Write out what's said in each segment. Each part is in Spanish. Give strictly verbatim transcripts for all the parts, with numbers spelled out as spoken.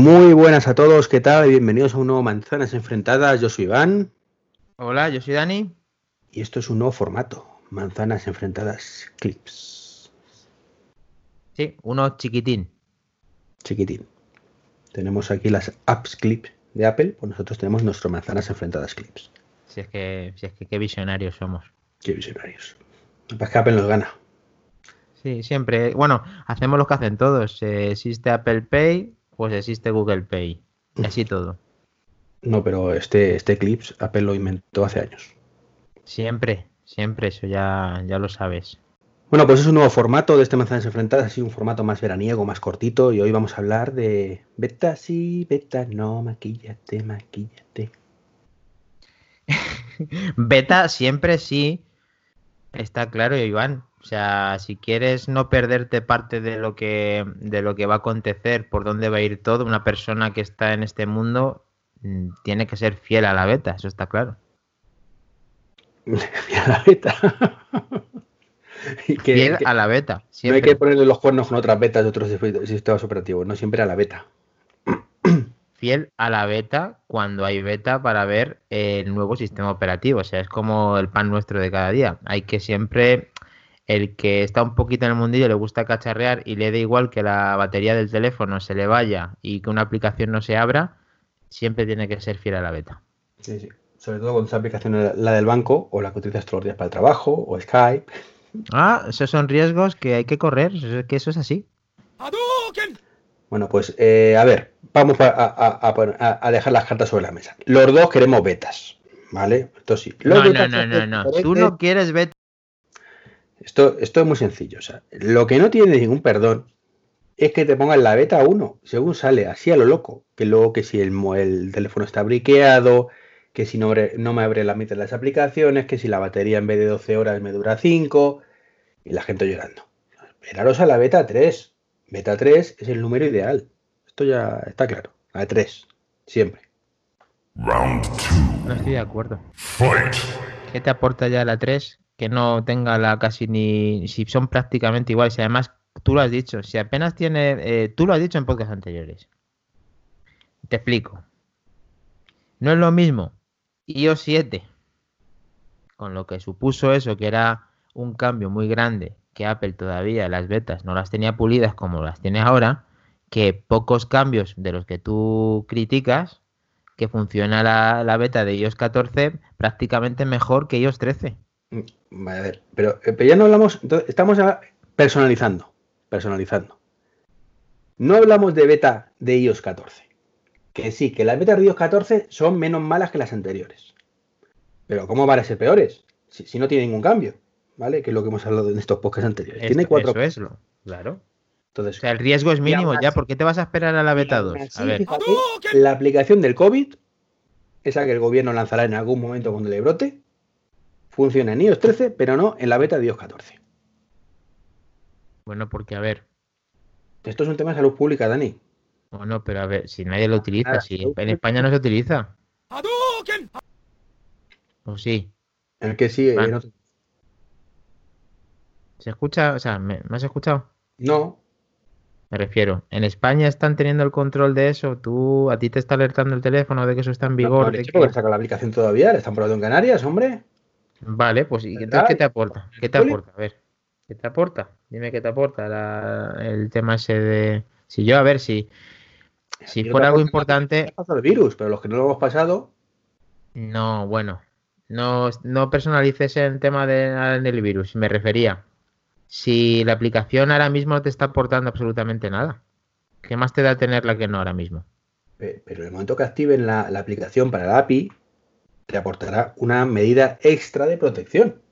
Muy buenas a todos, ¿qué tal? Bienvenidos a un nuevo Manzanas Enfrentadas. Yo soy Iván. Hola, yo soy Dani. Y esto es un nuevo formato, Manzanas Enfrentadas Clips. Sí, uno chiquitín. Chiquitín. Tenemos aquí las apps clips de Apple, pues nosotros tenemos nuestro Manzanas Enfrentadas Clips. Si es que, si es que qué visionarios somos. Qué visionarios. Pues que Apple nos gana. Sí, siempre. Bueno, hacemos lo que hacen todos. Eh, existe Apple Pay, pues existe Google Pay. Y así todo. No, pero este, este Clips Apple lo inventó hace años. Siempre, siempre. Eso ya, ya lo sabes. Bueno, pues es un nuevo formato de este Manzanas Enfrentadas. Ha sido un formato más veraniego, más cortito. Y hoy vamos a hablar de beta sí, beta no, maquíllate, maquíllate. Beta siempre sí. Está claro, Iván. O sea, si quieres no perderte parte de lo que de lo que va a acontecer, por dónde va a ir todo, una persona que está en este mundo tiene que ser fiel a la beta, eso está claro. Fiel a la beta. y que, fiel que, a la beta. Siempre. No hay que ponerle los cuernos con otras betas de otros sistemas operativos, no siempre a la beta. Fiel a la beta cuando hay beta para ver el nuevo sistema operativo. O sea, es como el pan nuestro de cada día. Hay que siempre... El que está un poquito en el mundillo, le gusta cacharrear y le da igual que la batería del teléfono se le vaya y que una aplicación no se abra, siempre tiene que ser fiel a la beta. Sí, sí. Sobre todo con esa aplicación, la del banco o la que utilizas todos los días para el trabajo o Skype. Ah, esos son riesgos que hay que correr, que eso es así. Bueno, pues eh, a ver, vamos a, a, a, a dejar las cartas sobre la mesa. Los dos queremos betas, ¿vale? Entonces, sí. No, no, no, no, no. Parece... Tú no quieres betas. Esto, esto es muy sencillo. O sea, lo que no tiene ningún perdón es que te pongan la beta uno, según sale, así a lo loco. Que luego que si el, el teléfono está briqueado, que si no, no me abre la mitad de las aplicaciones, que si la batería en vez de doce horas me dura cinco, y la gente llorando. Esperaros a la beta tres. Beta tres es el número ideal. Esto ya está claro. La de tres. Siempre. Round dos. No estoy de acuerdo. Fight. ¿Qué te aporta ya la tres? Que no tenga la casi ni... Si son prácticamente iguales. Y además, tú lo has dicho. Si apenas tiene... Eh, tú lo has dicho en podcasts anteriores. Te explico. No es lo mismo i o ese siete. Con lo que supuso eso, que era un cambio muy grande. Que Apple todavía las betas no las tenía pulidas como las tiene ahora. Que pocos cambios de los que tú criticas. Que funciona la, la beta de i o ese catorce prácticamente mejor que i o ese trece. A ver, pero, pero ya no hablamos, estamos personalizando, personalizando. No hablamos de beta de i o ese catorce. Que sí, que las betas de i o ese catorce son menos malas que las anteriores. Pero ¿cómo van a ser peores? Si, si no tiene ningún cambio, ¿vale? Que es lo que hemos hablado en estos podcasts anteriores. Esto, tiene cuatro... Eso es lo, claro. Entonces, o sea, el riesgo es mínimo ya, ya ¿por qué te vas a esperar a la beta dos? Así, a ver. Fíjate, la aplicación del COVID, esa que el gobierno lanzará en algún momento cuando le brote, funciona en i o ese trece, pero no en la beta de i o ese catorce. Bueno, porque a ver... Esto es un tema de salud pública, Dani. Bueno, pero a ver, si nadie lo utiliza, ah, si en España no se utiliza. ¿O sí? El que sí... Bueno. El ¿Se escucha? O sea, ¿me, ¿me has escuchado? No. Me refiero, en España están teniendo el control de eso. Tú, a ti te está alertando el teléfono de que eso está en vigor. No, no, de que... ¿Saca la aplicación todavía? ¿Le están probando en Canarias, hombre? Vale, pues ¿y entonces qué te aporta? ¿Qué te aporta? A ver, ¿qué te aporta? Dime qué te aporta la, el tema ese de... Si yo, a ver, si, si fuera algo importante... El virus, pero los que no lo hemos pasado... No, bueno, no, no personalices el tema de, del virus, me refería. Si la aplicación ahora mismo no te está aportando absolutamente nada, ¿qué más te da tenerla que no ahora mismo? Pero en el momento que activen la, la aplicación para la A P I... te aportará una medida extra de protección.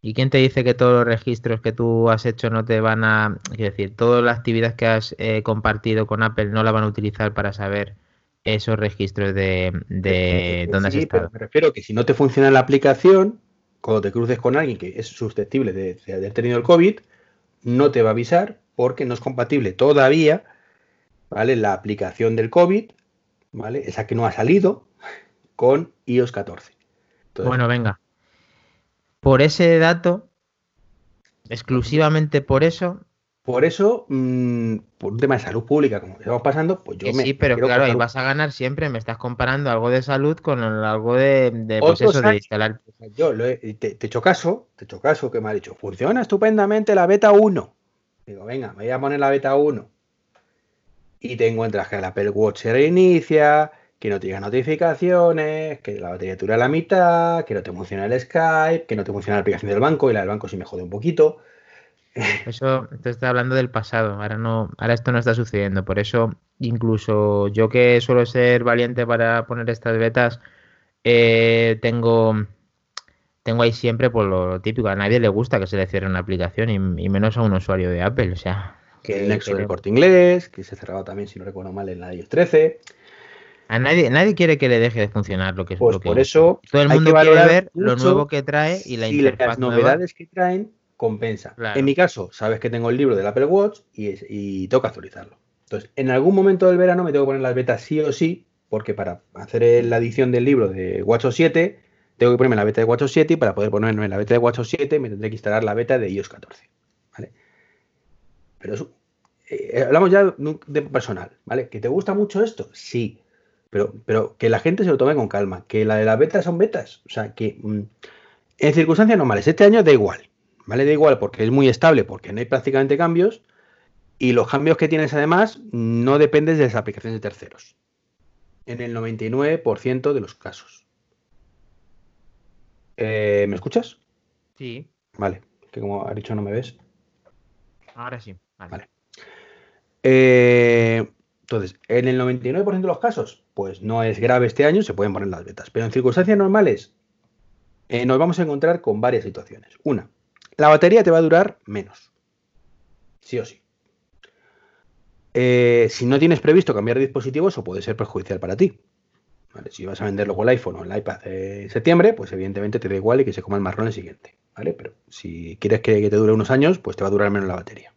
¿Y quién te dice que todos los registros que tú has hecho no te van a... Es decir, todas las actividades que has eh, compartido con Apple no la van a utilizar para saber esos registros de, de sí, dónde has sí, estado? Pero me refiero que si no te funciona la aplicación, cuando te cruces con alguien que es susceptible de, de haber tenido el COVID, no te va a avisar porque no es compatible todavía, ¿vale? La aplicación del COVID, ¿vale? Esa que no ha salido... con i o ese catorce. Entonces, bueno, venga. Por ese dato, exclusivamente por eso, Por eso, mmm, por un tema de salud pública, como que estamos pasando, pues yo sí, me... Sí, pero claro, ahí vas a ganar siempre. Me estás comparando algo de salud con algo de, de proceso de instalar. Yo lo he, te, te he hecho caso, te he hecho caso que me ha dicho, funciona estupendamente la beta uno. Digo, venga, me voy a poner la beta uno. Y te encuentras que el Apple Watch se reinicia, que no te llegan notificaciones, que la batería dura la mitad, que no te funciona el Skype, que no te funciona la aplicación del banco, y la del banco sí me jode un poquito... Eso te está hablando del pasado, ahora no, ahora esto no está sucediendo. Por eso, incluso yo que suelo ser valiente para poner estas betas, eh, tengo, tengo ahí siempre por lo típico. A nadie le gusta que se le cierre una aplicación, y, y menos a un usuario de Apple. O sea, que el Nexo del Corte Inglés, que se cerraba también, si no recuerdo mal, en la iOS trece. A nadie, nadie quiere que le deje de funcionar lo que es. Pues lo que por eso todo el mundo quiere ver lo nuevo que trae y la interfaz, las novedades nueva que traen. Compensa. Claro. En mi caso, sabes que tengo el libro del Apple Watch y, es, y toca actualizarlo. Entonces, en algún momento del verano me tengo que poner las betas sí o sí, porque para hacer la edición del libro de WatchOS siete, tengo que ponerme la beta de WatchOS siete, y para poder ponerme la beta de WatchOS siete me tendré que instalar la beta de iOS catorce. ¿Vale? Pero eso, eh, hablamos ya de personal, ¿vale? ¿Que te gusta mucho esto? Sí. Pero, pero que la gente se lo tome con calma. Que la de las betas son betas. O sea, que mmm, en circunstancias normales, este año da igual. Vale, da igual, porque es muy estable, porque no hay prácticamente cambios, y los cambios que tienes además no dependen de las aplicaciones de terceros en el noventa y nueve por ciento de los casos. eh, ¿Me escuchas? Sí. Vale, que como has dicho no me ves. Ahora sí. Vale, vale. Eh, entonces, en el noventa y nueve por ciento de los casos, pues no es grave este año, se pueden poner las betas, pero en circunstancias normales eh, nos vamos a encontrar con varias situaciones. Una, la batería te va a durar menos, sí o sí. Eh, si no tienes previsto cambiar de dispositivo, eso puede ser perjudicial para ti. ¿Vale? Si vas a venderlo con el iPhone o el iPad en septiembre, pues evidentemente te da igual y que se coma el marrón el siguiente. ¿Vale? Pero si quieres que, que te dure unos años, pues te va a durar menos la batería.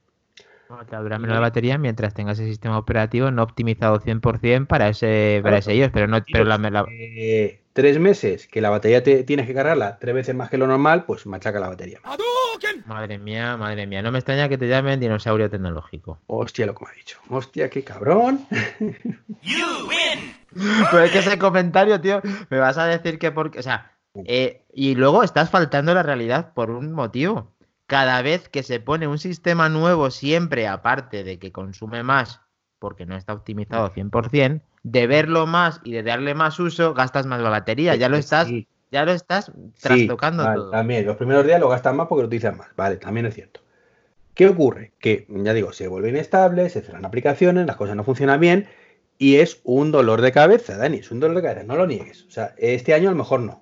No, te va a durar menos la batería mientras tengas el sistema operativo no optimizado cien por ciento para ese, para ese iOS, pero no... Pero la, la... Eh, tres meses que la batería te tienes que cargarla tres veces más que lo normal, pues machaca la batería. Madre mía, madre mía, no me extraña que te llamen dinosaurio tecnológico. Hostia, lo que me ha dicho. Hostia, qué cabrón. You win. Pero es que ese comentario, tío, me vas a decir que porque... O sea, eh, y luego estás faltando la realidad por un motivo. Cada vez que se pone un sistema nuevo, siempre, aparte de que consume más porque no está optimizado cien por ciento, de verlo más y de darle más uso, gastas más la batería. Ya lo estás... Sí. Ya lo estás trastocando, sí, vale, todo. También, los primeros días lo gastas más porque lo utilizas más. Vale, también es cierto. ¿Qué ocurre? Que, ya digo, se vuelve inestable, se cerran aplicaciones, las cosas no funcionan bien y es un dolor de cabeza, Dani. Es un dolor de cabeza, no lo niegues. O sea, este año a lo mejor no,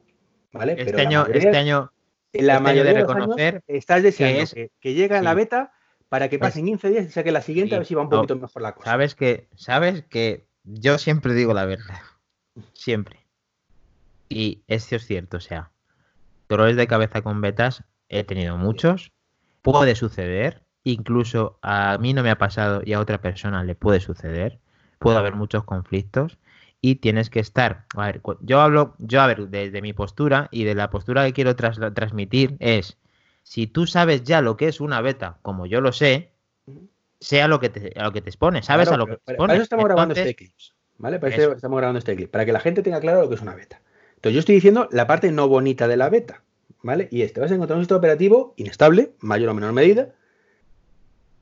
¿vale? Este Pero año, mayoría, este año, la este mayoría año de reconocer de los años estás deseando que, es, que, que llegue a sí. la beta para que pasen quince días y saque la siguiente, sí, a ver si va un poquito no, mejor la cosa. Sabes que, sabes que yo siempre digo la verdad. Siempre. Y eso es cierto, o sea, dolores de cabeza con betas he tenido muchos, puede suceder, incluso a mí no me ha pasado y a otra persona le puede suceder, puede haber muchos conflictos y tienes que estar, a ver, yo hablo, yo a ver, desde mi postura y de la postura que quiero tras, transmitir es, si tú sabes ya lo que es una beta, como yo lo sé, sea lo que te, a lo que te expones, sabes claro, a lo que te expones. Para eso estamos Entonces, grabando este clip, ¿vale? Para eso estamos grabando este clip, para que la gente tenga claro lo que es una beta. Entonces yo estoy diciendo la parte no bonita de la beta, ¿vale? Y este, vas a encontrar un sistema operativo inestable, mayor o menor medida,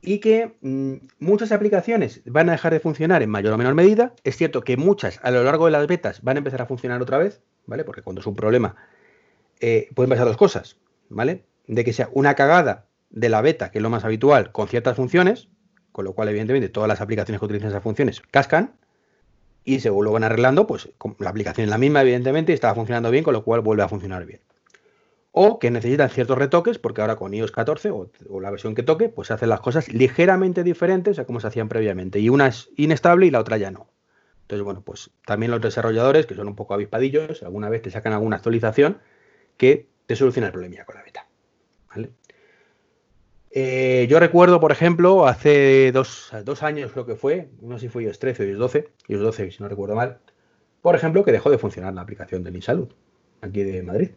y que mmm, muchas aplicaciones van a dejar de funcionar en mayor o menor medida. Es cierto que muchas a lo largo de las betas van a empezar a funcionar otra vez, ¿vale? Porque cuando es un problema eh, pueden pasar dos cosas, ¿vale? De que sea una cagada de la beta, que es lo más habitual, con ciertas funciones, con lo cual evidentemente todas las aplicaciones que utilizan esas funciones cascan. Y según lo van arreglando, pues la aplicación es la misma, evidentemente, y estaba funcionando bien, con lo cual vuelve a funcionar bien. O que necesitan ciertos retoques, porque ahora con iOS catorce o, o la versión que toque, pues se hacen las cosas ligeramente diferentes a como se hacían previamente. Y una es inestable y la otra ya no. Entonces, bueno, pues también los desarrolladores, que son un poco avispadillos, alguna vez te sacan alguna actualización que te soluciona el problemilla con la beta. ¿Vale? Eh, yo recuerdo, por ejemplo, hace dos, dos años creo que fue, no sé si fue iOS trece o iOS doce, iOS doce si no recuerdo mal, por ejemplo, que dejó de funcionar la aplicación del Insalud, aquí de Madrid,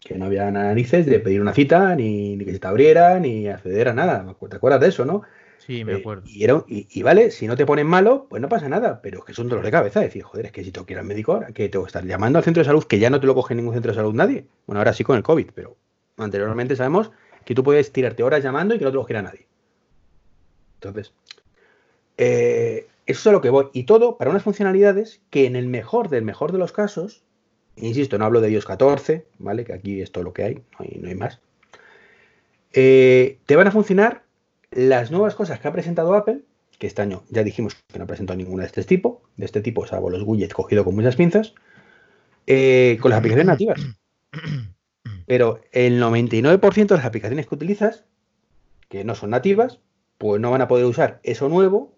que no había narices de pedir una cita, ni, ni que se te abriera, ni acceder a nada. ¿Te acuerdas de eso, no? Sí, me acuerdo. Eh, y, era, y, y vale, si no te ponen malo, pues no pasa nada, pero es que es un dolor de cabeza decir, joder, es que si tengo que ir al médico ahora, que tengo que estar llamando al centro de salud, que ya no te lo coge ningún centro de salud nadie. Bueno, ahora sí con el COVID, pero anteriormente sabemos que tú puedes tirarte horas llamando y que no te lo cogiera nadie. Entonces, eh, eso es a lo que voy. Y todo para unas funcionalidades que en el mejor del mejor de los casos, insisto, no hablo de iOS catorce, ¿vale? Que aquí es todo lo que hay, no hay, no hay más. Eh, te van a funcionar las nuevas cosas que ha presentado Apple, que este año ya dijimos que no presentó ninguna de este tipo, de este tipo, salvo los widgets cogido con muchas pinzas, eh, con las aplicaciones nativas. Pero el noventa y nueve por ciento de las aplicaciones que utilizas, que no son nativas, pues no van a poder usar eso nuevo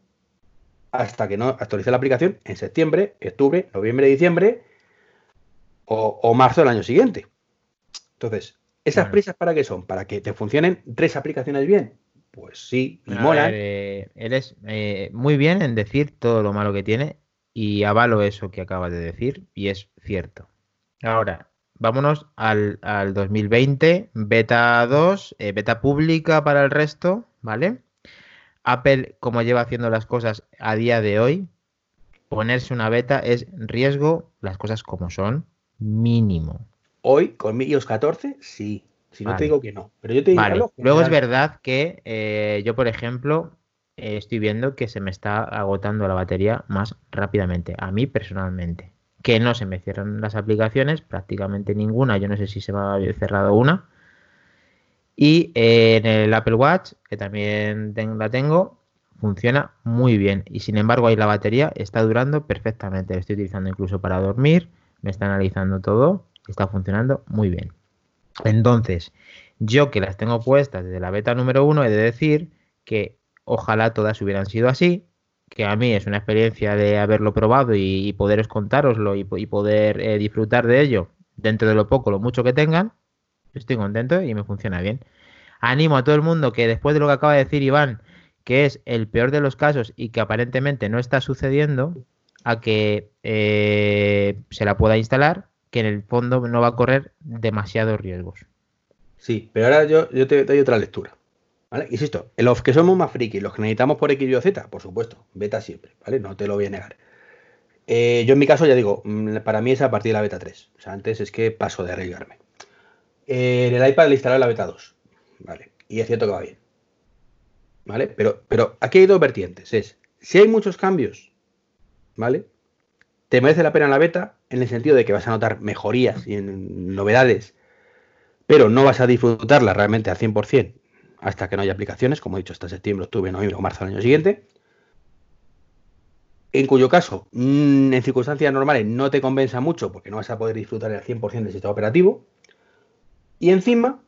hasta que no actualice la aplicación en septiembre, octubre, noviembre, diciembre o, o marzo del año siguiente. Entonces, ¿esas bueno. prisas para qué son? ¿Para que te funcionen tres aplicaciones bien? Pues sí, y mola. Eh, eres eh, muy bien en decir todo lo malo que tiene y avalo eso que acabas de decir y es cierto. Ahora, vámonos al, al dos mil veinte, beta dos, eh, beta pública para el resto, ¿vale? Apple, como lleva haciendo las cosas a día de hoy, ponerse una beta es riesgo, las cosas como son, mínimo. Hoy, con iOS catorce, sí. Si no vale. te digo que no, pero yo te digo vale. que luego es verdad que eh, yo, por ejemplo, eh, estoy viendo que se me está agotando la batería más rápidamente, a mí personalmente. Que no se me cierran las aplicaciones, prácticamente ninguna, yo no sé si se me ha cerrado una. Y eh, en el Apple Watch, que también ten, la tengo, funciona muy bien. Y sin embargo ahí la batería está durando perfectamente, la estoy utilizando incluso para dormir, me está analizando todo, está funcionando muy bien. Entonces, yo que las tengo puestas desde la beta número uno, he de decir que ojalá todas hubieran sido así, que a mí es una experiencia de haberlo probado y, y poderos contároslo y, y poder eh, disfrutar de ello dentro de lo poco, lo mucho que tengan. Estoy contento y me funciona bien. Animo a todo el mundo que después de lo que acaba de decir Iván, que es el peor de los casos y que aparentemente no está sucediendo, a que eh, se la pueda instalar, que en el fondo no va a correr demasiados riesgos. Sí, pero ahora yo, yo te doy otra lectura, ¿vale? Insisto, los que somos más frikis, los que necesitamos por X, Y, Z, por supuesto, beta siempre, ¿vale? No te lo voy a negar. Eh, yo en mi caso ya digo, para mí es a partir de la beta tres. O sea, antes es que paso de arriesgarme. Eh, en el iPad le instalé la beta dos, ¿vale? Y es cierto que va bien, ¿vale? Pero, pero aquí hay dos vertientes. Es, si hay muchos cambios, ¿vale? Te merece la pena la beta en el sentido de que vas a notar mejorías y novedades, pero no vas a disfrutarla realmente al cien por ciento hasta que no haya aplicaciones, como he dicho, hasta septiembre, octubre, noviembre o marzo del año siguiente, en cuyo caso, mmm, en circunstancias normales no te compensa mucho porque no vas a poder disfrutar al cien por ciento del sistema operativo y encima,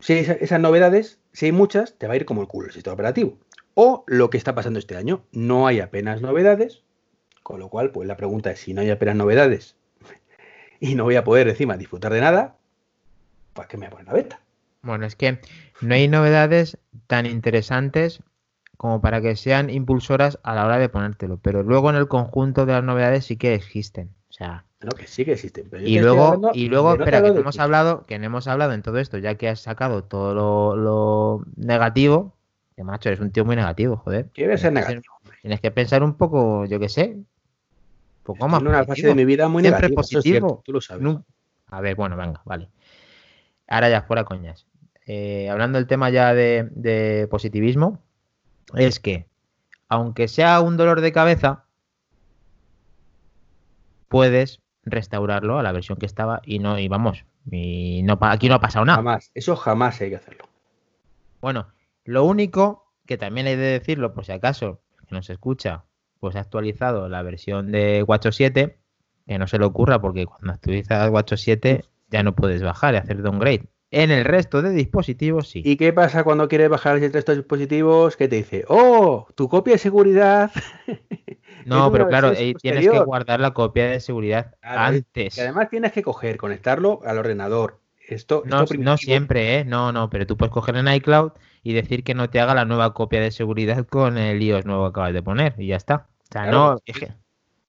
si esas, esas novedades, si hay muchas, te va a ir como el culo el sistema operativo. O lo que está pasando este año, no hay apenas novedades. Con lo cual, pues la pregunta es, si no hay apenas novedades y no voy a poder encima disfrutar de nada, ¿para qué me voy a poner la beta? Bueno, es que no hay novedades tan interesantes como para que sean impulsoras a la hora de ponértelo. Pero luego en el conjunto de las novedades sí que existen. O sea, no, que sí que existen. Pero y, luego, y luego, espera, no que no hemos hablado, que no hemos hablado en todo esto, ya que has sacado todo lo, lo negativo. Que macho, eres un tío muy negativo, joder. ¿Qué debe ser negativo? Tienes que pensar un poco, yo qué sé. Poco más en una fase de mi vida muy siempre negativa, positivo. Eso es cierto, tú lo sabes. No. A ver, bueno, venga, vale. Ahora ya fuera coñas. Eh, hablando del tema ya de, de positivismo, es que, aunque sea un dolor de cabeza, puedes restaurarlo a la versión que estaba y no, y vamos, y no, aquí no ha pasado nada. Jamás, eso jamás hay que hacerlo. Bueno, lo único que también hay de decirlo, por si acaso, que nos escucha, pues ha actualizado la versión de WatchOS siete, que no se le ocurra porque cuando actualizas WatchOS siete ya no puedes bajar y hacer downgrade. En el resto de dispositivos sí. ¿Y qué pasa cuando quieres bajar el resto de dispositivos? ¿Qué te dice? ¡Oh! ¡Tu copia de seguridad! No, pero claro, eh, tienes que guardar la copia de seguridad claro, antes. Que además tienes que coger, conectarlo al ordenador. Esto, no, esto no siempre, ¿eh? No, no, pero tú puedes coger en iCloud y decir que no te haga la nueva copia de seguridad con el iOS nuevo que acabas de poner y ya está. O sea, claro, no...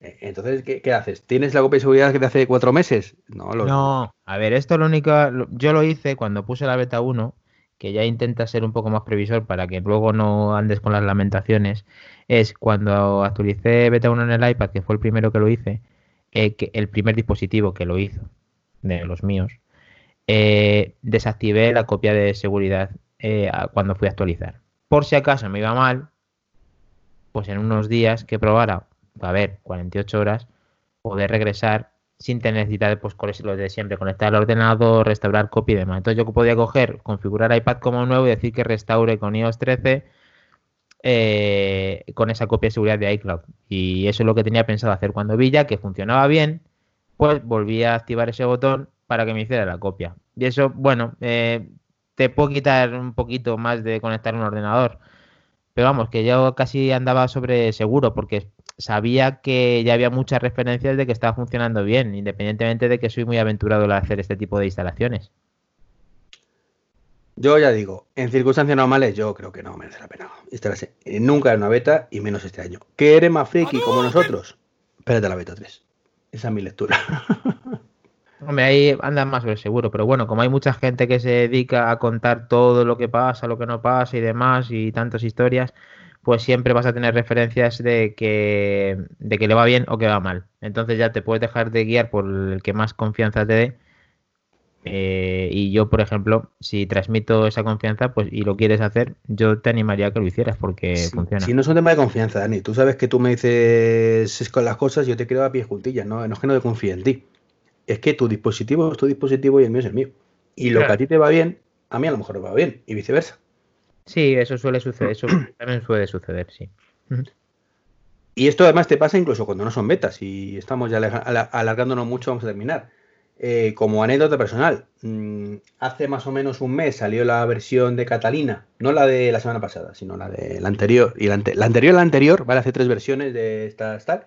Entonces, ¿qué, ¿qué haces? ¿Tienes la copia de seguridad que te hace cuatro meses? No, lo... no a ver, esto es lo único... Yo lo hice cuando puse la beta uno, que ya intenta ser un poco más previsor para que luego no andes con las lamentaciones, es cuando actualicé beta uno en el iPad, que fue el primero que lo hice, eh, que el primer dispositivo que lo hizo, de los míos, eh, desactivé la copia de seguridad eh, cuando fui a actualizar. Por si acaso me iba mal, pues en unos días que probara, a ver, cuarenta y ocho horas, poder regresar sin tener necesidad de, pues, lo de siempre, conectar al ordenador, restaurar copia y demás. Entonces yo podía coger, configurar iPad como nuevo y decir que restaure con i o s trece eh, con esa copia de seguridad de iCloud. Y eso es lo que tenía pensado hacer. Cuando vi ya que funcionaba bien, pues volví a activar ese botón para que me hiciera la copia. Y eso, bueno, eh, te puedo quitar un poquito más de conectar un ordenador. Pero vamos, que yo casi andaba sobre seguro porque sabía que ya había muchas referencias de que estaba funcionando bien, independientemente de que soy muy aventurado al hacer este tipo de instalaciones. Yo ya digo, en circunstancias normales yo creo que no merece la pena instalarse nunca en una beta y menos este año. Que eres más friki como nosotros, espérate a la beta tres. Esa es mi lectura. Hombre, ahí andan más sobre seguro, pero bueno, como hay mucha gente que se dedica a contar todo lo que pasa, lo que no pasa y demás y tantas historias, pues siempre vas a tener referencias de que, de que le va bien o que va mal. Entonces ya te puedes dejar de guiar por el que más confianza te dé. Eh, y yo, por ejemplo, si transmito esa confianza, pues y lo quieres hacer, yo te animaría a que lo hicieras porque sí, funciona. Si no es un tema de confianza, Dani, tú sabes que tú me dices con las cosas, yo te creo a pies juntillas, ¿no? No es que no te confíe en ti. Es que tu dispositivo es tu dispositivo y el mío es el mío. Y lo claro. que a ti te va bien, a mí a lo mejor me va bien y viceversa. Sí, eso suele suceder, eso también suele suceder, sí. Y esto además te pasa incluso cuando no son betas y estamos ya alargándonos mucho, vamos a terminar. Eh, como anécdota personal, mmm, hace más o menos un mes salió la versión de Catalina, no la de la semana pasada, sino la de la anterior, y la, ante- la anterior, la anterior, vale, hace tres versiones de esta stack.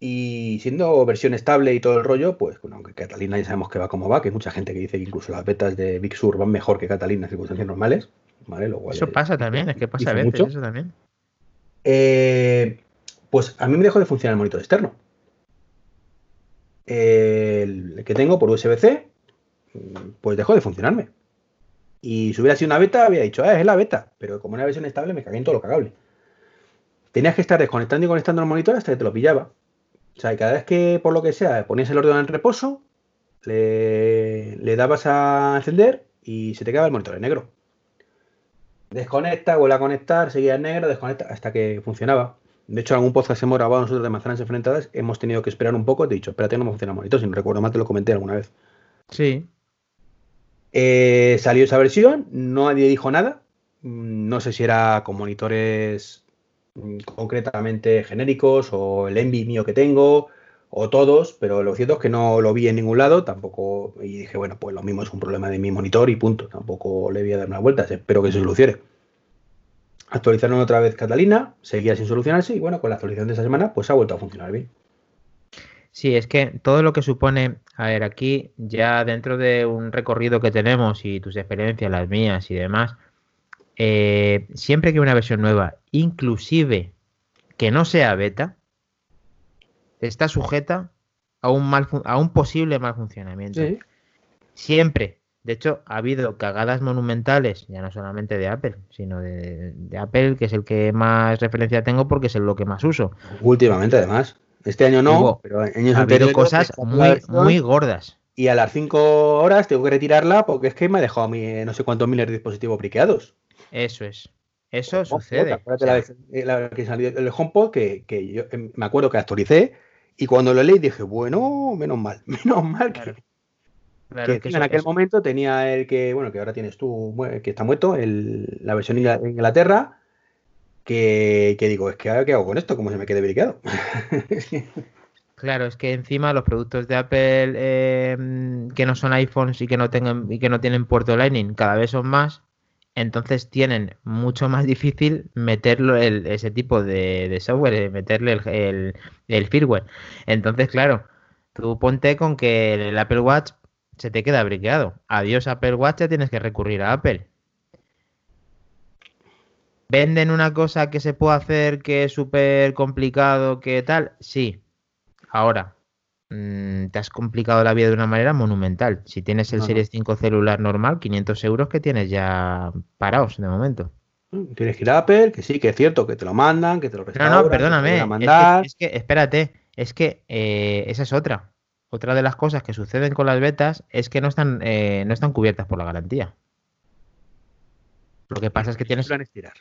Y siendo versión estable y todo el rollo, pues bueno, aunque Catalina ya sabemos que va como va, que hay mucha gente que dice que incluso las betas de Big Sur van mejor que Catalina en circunstancias normales. Vale, lo cual eso pasa es, también, es que pasa a veces mucho. Eso también. Eh, pues a mí me dejó de funcionar el monitor externo. Eh, el que tengo por U S B C, pues dejó de funcionarme. Y si hubiera sido una beta, había dicho, ah, es la beta. Pero como una versión estable, me cagué en todo lo cagable. Tenías que estar desconectando y conectando el monitor hasta que te lo pillaba. O sea, cada vez que, por lo que sea, ponías el ordenador en reposo, le, le dabas a encender y se te quedaba el monitor en negro. Desconecta, vuelve a conectar, seguía en negro, desconecta, hasta que funcionaba. De hecho, algún podcast hemos grabado nosotros de Manzanas Enfrentadas, hemos tenido que esperar un poco, te he dicho, espérate, no me funciona el monitor, si no recuerdo mal te lo comenté alguna vez. Sí. Eh, salió esa versión, nadie dijo nada, no sé si era con monitores concretamente genéricos o el Envy mío que tengo o todos, pero lo cierto es que no lo vi en ningún lado tampoco y dije, bueno, pues lo mismo es un problema de mi monitor y punto, tampoco le voy a dar una vuelta, espero que se solucione. Actualizaron otra vez Catalina, seguía sin solucionarse y bueno, con la actualización de esta semana pues ha vuelto a funcionar bien. Sí, es que todo lo que supone, a ver, aquí ya dentro de un recorrido que tenemos y tus experiencias, las mías y demás, eh, siempre que una versión nueva, inclusive que no sea beta, está sujeta a un mal a un posible mal funcionamiento. Sí. Siempre. De hecho, ha habido cagadas monumentales, ya no solamente de Apple, sino de, de Apple, que es el que más referencia tengo porque es lo que más uso. Últimamente, además. Este año no, Digo, pero años ha habido cosas muy, muy gordas. Y a las cinco horas tengo que retirarla porque es que me ha dejado a mí no sé cuántos miles de dispositivos briqueados. Eso es. Eso HomePod, sucede. Acuérdate, o sea, la vez que salió el HomePod, que, que yo me acuerdo que actualicé y cuando lo leí dije, bueno, menos mal, menos mal que, claro. Claro, que, que en eso, aquel eso. momento tenía el que, bueno, que ahora tienes tú, que está muerto, el, la versión en Inglaterra, que, que digo, es que ¿qué hago con esto? ¿Cómo se me quede briqueado? Claro, es que encima los productos de Apple eh, que no son iPhones y que no tengan y que no tienen puerto Lightning cada vez son más. Entonces tienen mucho más difícil meterlo el, ese tipo de, de software, meterle el, el, el firmware. Entonces, claro, tú ponte con que el Apple Watch se te queda briqueado. Adiós Apple Watch, ya tienes que recurrir a Apple. ¿Venden una cosa que se puede hacer que es súper complicado, que tal? Sí. Ahora, mm, te has complicado la vida de una manera monumental. Si tienes el Ajá. Series cinco celular normal, quinientos euros que tienes ya parados de momento. Tienes que ir a Apple, que sí, que es cierto, que te lo mandan, que te lo restauran. No, no, perdóname, mandar. Es, que, es que, espérate, es que eh, esa es otra. Otra de las cosas que suceden con las betas es que no están, eh, no están cubiertas por la garantía. Lo que pasa es que tienes... Estirar,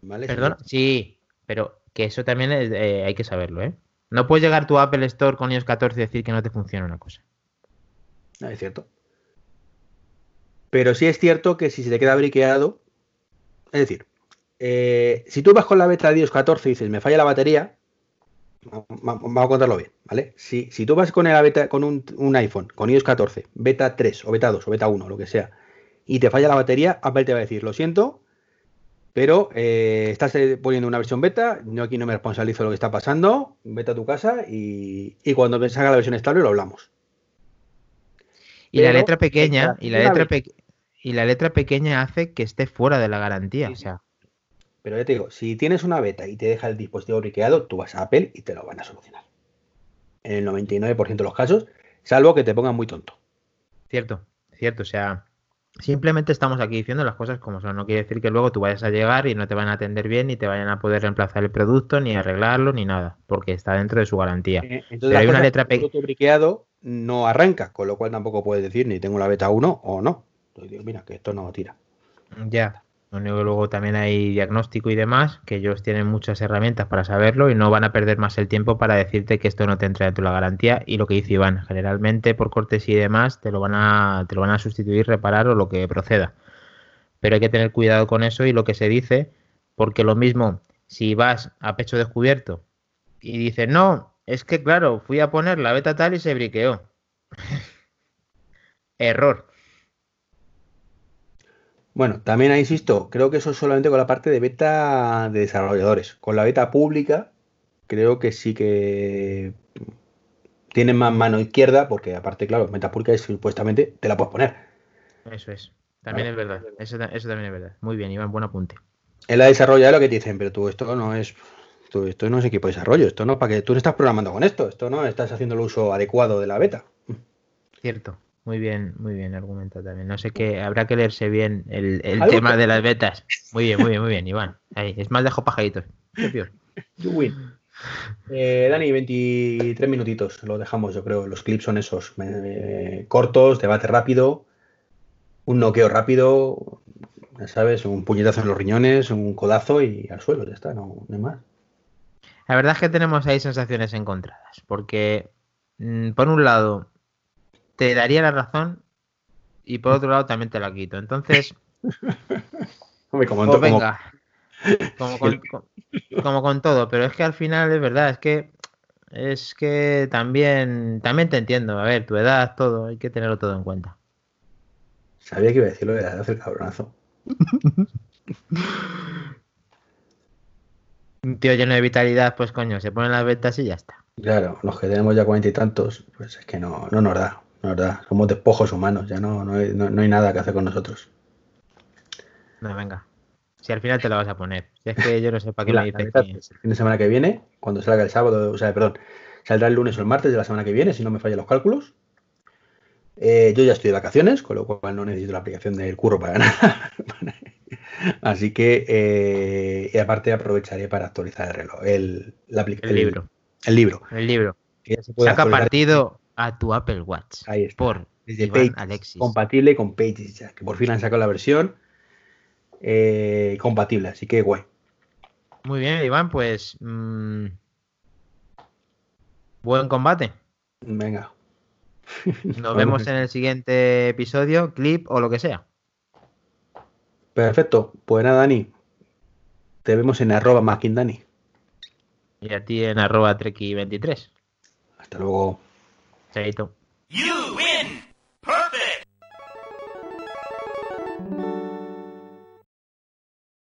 ¿vale? Perdón, sí, pero que eso también es, eh, hay que saberlo, ¿eh? No puedes llegar tu Apple Store con iOS catorce y decir que no te funciona una cosa. No, es cierto. Pero sí es cierto que si se te queda briqueado... Es decir, eh, si tú vas con la beta de iOS catorce y dices, me falla la batería... Vamos a contarlo bien, ¿vale? Si, si tú vas con, el beta, con un, un iPhone, con iOS catorce, beta tres o beta dos o beta uno, lo que sea, y te falla la batería, Apple te va a decir, lo siento, pero eh, estás poniendo una versión beta, yo aquí no me responsabilizo de lo que está pasando, vete a tu casa y, y cuando me salga la versión estable lo hablamos. Y pero, la letra pequeña, y la letra, pe- y la letra pequeña hace que esté fuera de la garantía, sí, o sea... Pero ya te digo, si tienes una beta y te deja el dispositivo bloqueado, tú vas a Apple y te lo van a solucionar. En el noventa y nueve por ciento de los casos, salvo que te pongan muy tonto. Cierto, cierto. O sea, simplemente estamos aquí diciendo las cosas como son. No quiere decir que luego tú vayas a llegar y no te van a atender bien, ni te vayan a poder reemplazar el producto, ni arreglarlo, ni nada, porque está dentro de su garantía. Eh, entonces, pero hay una letra pequeña. El producto bloqueado no arranca, con lo cual tampoco puedes decir ni tengo la beta uno o no. Entonces digo, mira, que esto no tira. Ya. Luego también hay diagnóstico y demás, que ellos tienen muchas herramientas para saberlo y no van a perder más el tiempo para decirte que esto no te entra dentro de la garantía. Y lo que dice Iván, generalmente por cortesía y demás te lo van a te lo van a sustituir, reparar o lo que proceda. Pero hay que tener cuidado con eso y lo que se dice, porque lo mismo, si vas a pecho descubierto y dices, no, es que claro, fui a poner la beta tal y se briqueó. Error. Bueno, también insisto, creo que eso es solamente con la parte de beta de desarrolladores. Con la beta pública, creo que sí que tienen más mano izquierda, porque aparte, claro, beta pública es, supuestamente te la puedes poner. Eso es, también ¿Vale? es verdad, eso, eso también es verdad. Muy bien, Iván, buen apunte. Es la desarrolladora lo que te dicen, pero tú esto no es, tú, esto no es equipo de desarrollo, esto no, para que tú no estás programando con esto, esto no estás haciendo el uso adecuado de la beta. Cierto. Muy bien, muy bien argumentado también. No sé qué, habrá que leerse bien el, el tema de las betas. Muy bien, muy bien, muy bien, Iván. Ahí, es más, dejo pajaritos. Qué peor. You win. Eh, Dani, veintitrés minutitos. Lo dejamos, yo creo. Los clips son esos. Eh, cortos, debate rápido, un noqueo rápido, ya sabes, un puñetazo en los riñones, un codazo y al suelo, ya está, no, no hay más. La verdad es que tenemos ahí sensaciones encontradas, porque mmm, por un lado... te daría la razón y por otro lado también te la quito. Entonces, pues venga, como con, como con todo, pero es que al final es verdad, es que es que también, también te entiendo. A ver, tu edad, todo, hay que tenerlo todo en cuenta. Sabía que iba a decirlo de la edad del cabronazo. Un tío lleno de vitalidad, pues coño, se ponen las ventas y ya está. Claro, los que tenemos ya cuarenta y tantos, pues es que no, no nos da. La verdad, somos despojos humanos, ya no, no, hay, no, no hay nada que hacer con nosotros. No, venga. Si al final te la vas a poner. Si es que yo no sé para qué la, me dices. El fin de semana que viene, cuando salga el sábado, o sea, perdón, saldrá el lunes o el martes de la semana que viene, si no me fallan los cálculos. Eh, yo ya estoy de vacaciones, con lo cual no necesito la aplicación del curro para nada. Así que, eh, y aparte aprovecharé para actualizar el reloj, el, la aplic- el, el libro. El libro. El libro. Que se puede Saca actualizar. Partido... a tu Apple Watch. Ahí está. Por desde Iván Pages, Alexis. Compatible con Pages ya, que por fin han sacado la versión eh, compatible, así que guay. Muy bien, Iván, pues mmm, buen combate. Venga. Nos vemos en el siguiente episodio, clip o lo que sea. Perfecto. Pues nada, Dani. Te vemos en arroba Masking Dani. Y a ti en arroba Treki veintitrés. Hasta luego. You